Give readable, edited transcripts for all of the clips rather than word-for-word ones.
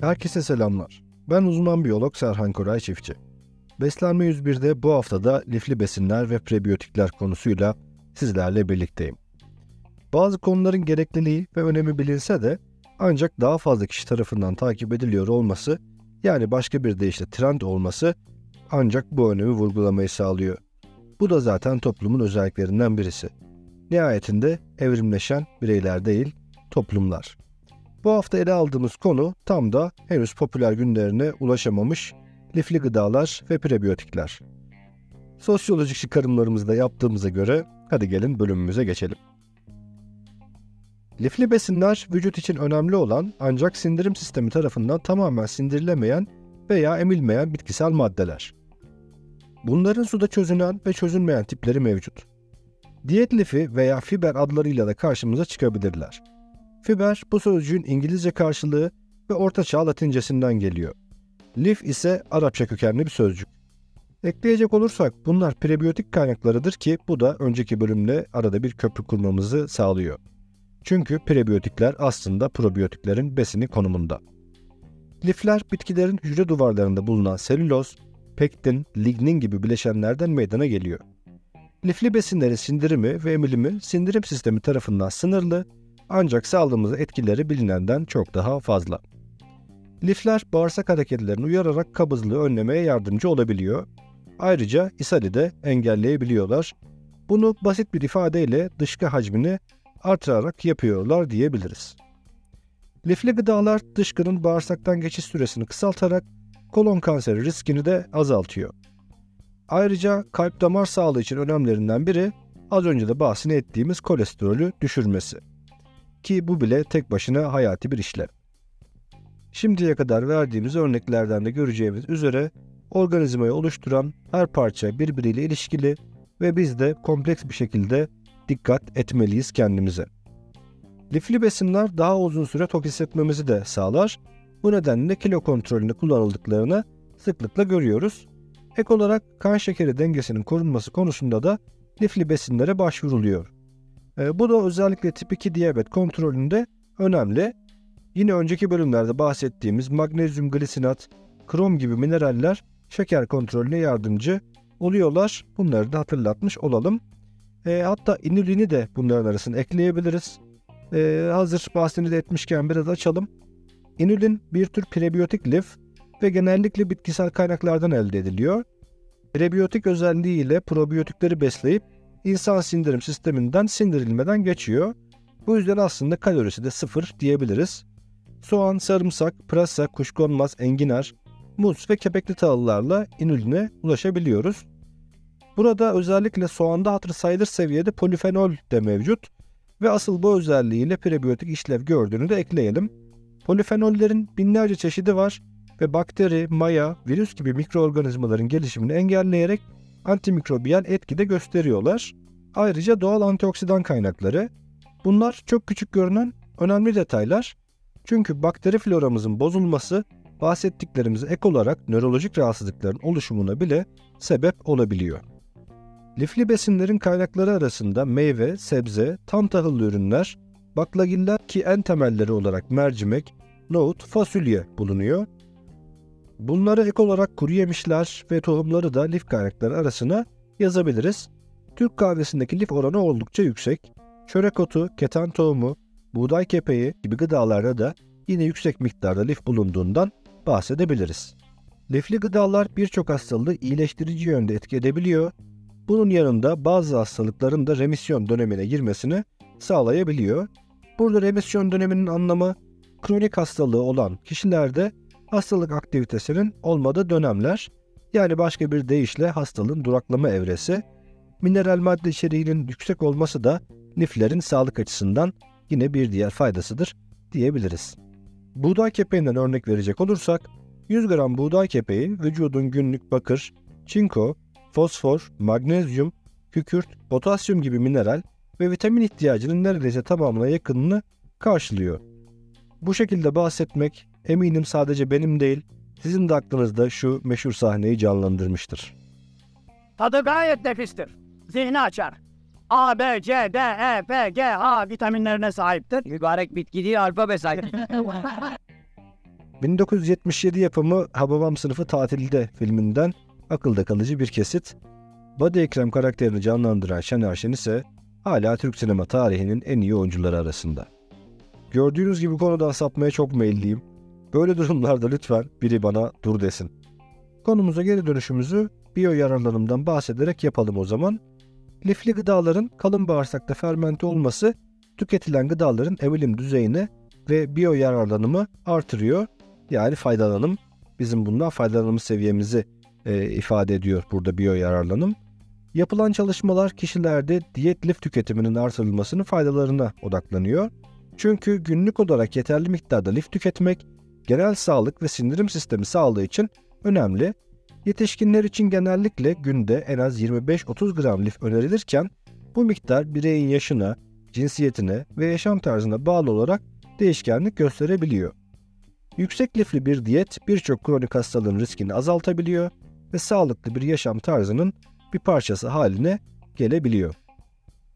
Herkese selamlar. Ben uzman biyolog Serhan Koray Çiftçi. Beslenme 101'de bu haftada lifli besinler ve prebiyotikler konusuyla sizlerle birlikteyim. Bazı konuların gerekliliği ve önemi bilinse de ancak daha fazla kişi tarafından takip ediliyor olması, yani başka bir deyişle trend olması ancak bu önemi vurgulamayı sağlıyor. Bu da zaten toplumun özelliklerinden birisi. Nihayetinde evrimleşen bireyler değil, toplumlar. Bu hafta ele aldığımız konu tam da henüz popüler günlerine ulaşamamış lifli gıdalar ve prebiyotikler. Sosyolojik çıkarımlarımızı da yaptığımıza göre hadi gelin bölümümüze geçelim. Lifli besinler vücut için önemli olan ancak sindirim sistemi tarafından tamamen sindirilemeyen veya emilmeyen bitkisel maddeler. Bunların suda çözünen ve çözünmeyen tipleri mevcut. Diyet lifi veya fiber adlarıyla da karşımıza çıkabilirler. Fiber bu sözcüğün İngilizce karşılığı ve Ortaçağ Latincesinden geliyor. Lif ise Arapça kökenli bir sözcük. Ekleyecek olursak bunlar prebiyotik kaynaklarıdır ki bu da önceki bölümle arada bir köprü kurmamızı sağlıyor. Çünkü prebiyotikler aslında probiyotiklerin besini konumunda. Lifler bitkilerin hücre duvarlarında bulunan selüloz, pektin, lignin gibi bileşenlerden meydana geliyor. Lifli besinlerin sindirimi ve emilimi sindirim sistemi tarafından sınırlı, ancak sağlığımıza etkileri bilinenden çok daha fazla. Lifler bağırsak hareketlerini uyararak kabızlığı önlemeye yardımcı olabiliyor. Ayrıca ishali de engelleyebiliyorlar. Bunu basit bir ifadeyle dışkı hacmini artırarak yapıyorlar diyebiliriz. Lifli gıdalar dışkının bağırsaktan geçiş süresini kısaltarak kolon kanseri riskini de azaltıyor. Ayrıca kalp damar sağlığı için önemlerinden biri az önce de bahsini ettiğimiz kolesterolü düşürmesi. Ki bu bile tek başına hayati bir işlev. Şimdiye kadar verdiğimiz örneklerden de göreceğimiz üzere organizmayı oluşturan her parça birbiriyle ilişkili ve biz de kompleks bir şekilde dikkat etmeliyiz kendimize. Lifli besinler daha uzun süre tok hissetmemizi de sağlar. Bu nedenle kilo kontrolünde kullanıldıklarını sıklıkla görüyoruz. Ek olarak kan şekeri dengesinin korunması konusunda da lifli besinlere başvuruluyor. Bu da özellikle tip 2 diyabet kontrolünde önemli. Yine önceki bölümlerde bahsettiğimiz magnezyum glisinat, krom gibi mineraller şeker kontrolüne yardımcı oluyorlar. Bunları da hatırlatmış olalım. Hatta inülini de bunların arasına ekleyebiliriz. Hazır bahsini de etmişken biraz açalım. İnülin bir tür prebiyotik lif ve genellikle bitkisel kaynaklardan elde ediliyor. Prebiyotik özelliğiyle probiyotikleri besleyip insan sindirim sisteminden sindirilmeden geçiyor. Bu yüzden aslında kalorisi de sıfır diyebiliriz. Soğan, sarımsak, pırasa, kuşkonmaz, enginar, muz ve kepekli tahıllarla inüline ulaşabiliyoruz. Burada özellikle soğanda hatır sayılır seviyede polifenol de mevcut ve asıl bu özelliğiyle prebiyotik işlev gördüğünü de ekleyelim. Polifenollerin binlerce çeşidi var ve bakteri, maya, virüs gibi mikroorganizmaların gelişimini engelleyerek antimikrobiyal etki de gösteriyorlar. Ayrıca doğal antioksidan kaynakları. Bunlar çok küçük görünen önemli detaylar. Çünkü bakteri floramızın bozulması bahsettiklerimize ek olarak nörolojik rahatsızlıkların oluşumuna bile sebep olabiliyor. Lifli besinlerin kaynakları arasında meyve, sebze, tam tahıllı ürünler, baklagiller ki en temelleri olarak mercimek, nohut, fasulye bulunuyor. Bunlara ek olarak kuru yemişler ve tohumları da lif kaynakları arasına yazabiliriz. Türk kahvesindeki lif oranı oldukça yüksek. Çörek otu, keten tohumu, buğday kepeği gibi gıdalarda da yine yüksek miktarda lif bulunduğundan bahsedebiliriz. Lifli gıdalar birçok hastalığı iyileştirici yönde etki edebiliyor. Bunun yanında bazı hastalıkların da remisyon dönemine girmesini sağlayabiliyor. Burada remisyon döneminin anlamı kronik hastalığı olan kişilerde hastalık aktivitesinin olmadığı dönemler, yani başka bir deyişle hastalığın duraklama evresi. Mineral madde içeriğinin yüksek olması da liflerin sağlık açısından yine bir diğer faydasıdır diyebiliriz. Buğday kepeğinden örnek verecek olursak, 100 gram buğday kepeği vücudun günlük bakır, çinko, fosfor, magnezyum, kükürt, potasyum gibi mineral ve vitamin ihtiyacının neredeyse tamamına yakınını karşılıyor. Bu şekilde bahsetmek eminim sadece benim değil, sizin de aklınızda şu meşhur sahneyi canlandırmıştır. Tadı gayet nefistir, zihni açar. A, B, C, D, E, F, G, A vitaminlerine sahiptir. Mübarek bitki değil, alfabe sahiptir. 1977 yapımı Hababam Sınıfı Tatilde filminden akılda kalıcı bir kesit. Badi Ekrem karakterini canlandıran Şener Şen ise hala Türk sinema tarihinin en iyi oyuncuları arasında. Gördüğünüz gibi konudan sapmaya çok meyilliyim. Böyle durumlarda lütfen biri bana dur desin. Konumuza geri dönüşümüzü biyo yararlarından bahsederek yapalım o zaman. Lifli gıdaların kalın bağırsakta fermente olması tüketilen gıdaların emilim düzeyini ve biyo yararlanımı artırıyor. Yani faydalanım, bizim bundan faydalanım seviyemizi ifade ediyor burada biyo yararlanım. Yapılan çalışmalar kişilerde diyet lif tüketiminin artırılmasının faydalarına odaklanıyor. Çünkü günlük olarak yeterli miktarda lif tüketmek genel sağlık ve sindirim sistemi sağlığı için önemli. Yetişkinler için genellikle günde en az 25-30 gram lif önerilirken bu miktar bireyin yaşına, cinsiyetine ve yaşam tarzına bağlı olarak değişkenlik gösterebiliyor. Yüksek lifli bir diyet birçok kronik hastalığın riskini azaltabiliyor ve sağlıklı bir yaşam tarzının bir parçası haline gelebiliyor.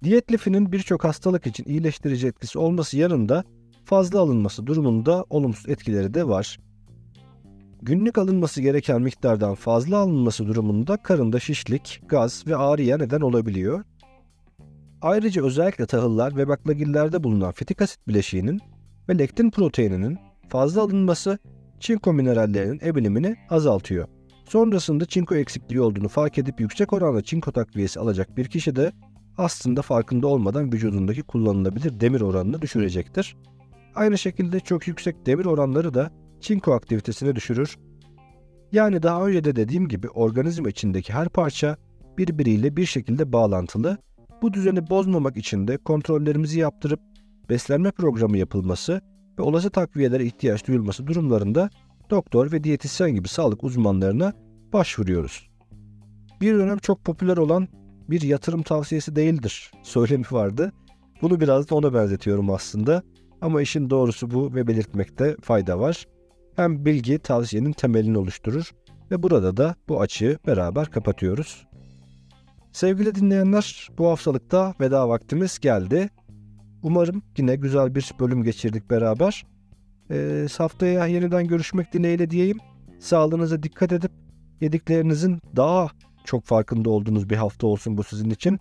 Diyet lifinin birçok hastalık için iyileştirici etkisi olması yanında fazla alınması durumunda olumsuz etkileri de var. Günlük alınması gereken miktardan fazla alınması durumunda karında şişlik, gaz ve ağrıya neden olabiliyor. Ayrıca özellikle tahıllar ve baklagillerde bulunan fitik asit bileşiğinin ve lektin proteininin fazla alınması çinko minerallerinin emilimini azaltıyor. Sonrasında çinko eksikliği olduğunu fark edip yüksek oranda çinko takviyesi alacak bir kişi de aslında farkında olmadan vücudundaki kullanılabilir demir oranını düşürecektir. Aynı şekilde çok yüksek demir oranları da çinko aktivitesini düşürür. Yani daha önce de dediğim gibi organizma içindeki her parça birbiriyle bir şekilde bağlantılı. Bu düzeni bozmamak için de kontrollerimizi yaptırıp beslenme programı yapılması ve olası takviyelere ihtiyaç duyulması durumlarında doktor ve diyetisyen gibi sağlık uzmanlarına başvuruyoruz. Bir dönem çok popüler olan bir yatırım tavsiyesi değildir söylemi vardı. Bunu biraz da ona benzetiyorum aslında. Ama işin doğrusu bu ve belirtmekte fayda var. Hem bilgi tavsiyenin temelini oluşturur ve burada da bu açığı beraber kapatıyoruz. Sevgili dinleyenler, bu haftalıkta veda vaktimiz geldi. Umarım yine güzel bir bölüm geçirdik beraber. Haftaya yeniden görüşmek dileğiyle diyeyim. Sağlığınıza dikkat edip yediklerinizin daha çok farkında olduğunuz bir hafta olsun bu sizin için.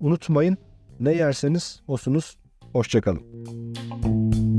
Unutmayın, ne yerseniz osunuz. Hoşça kalın.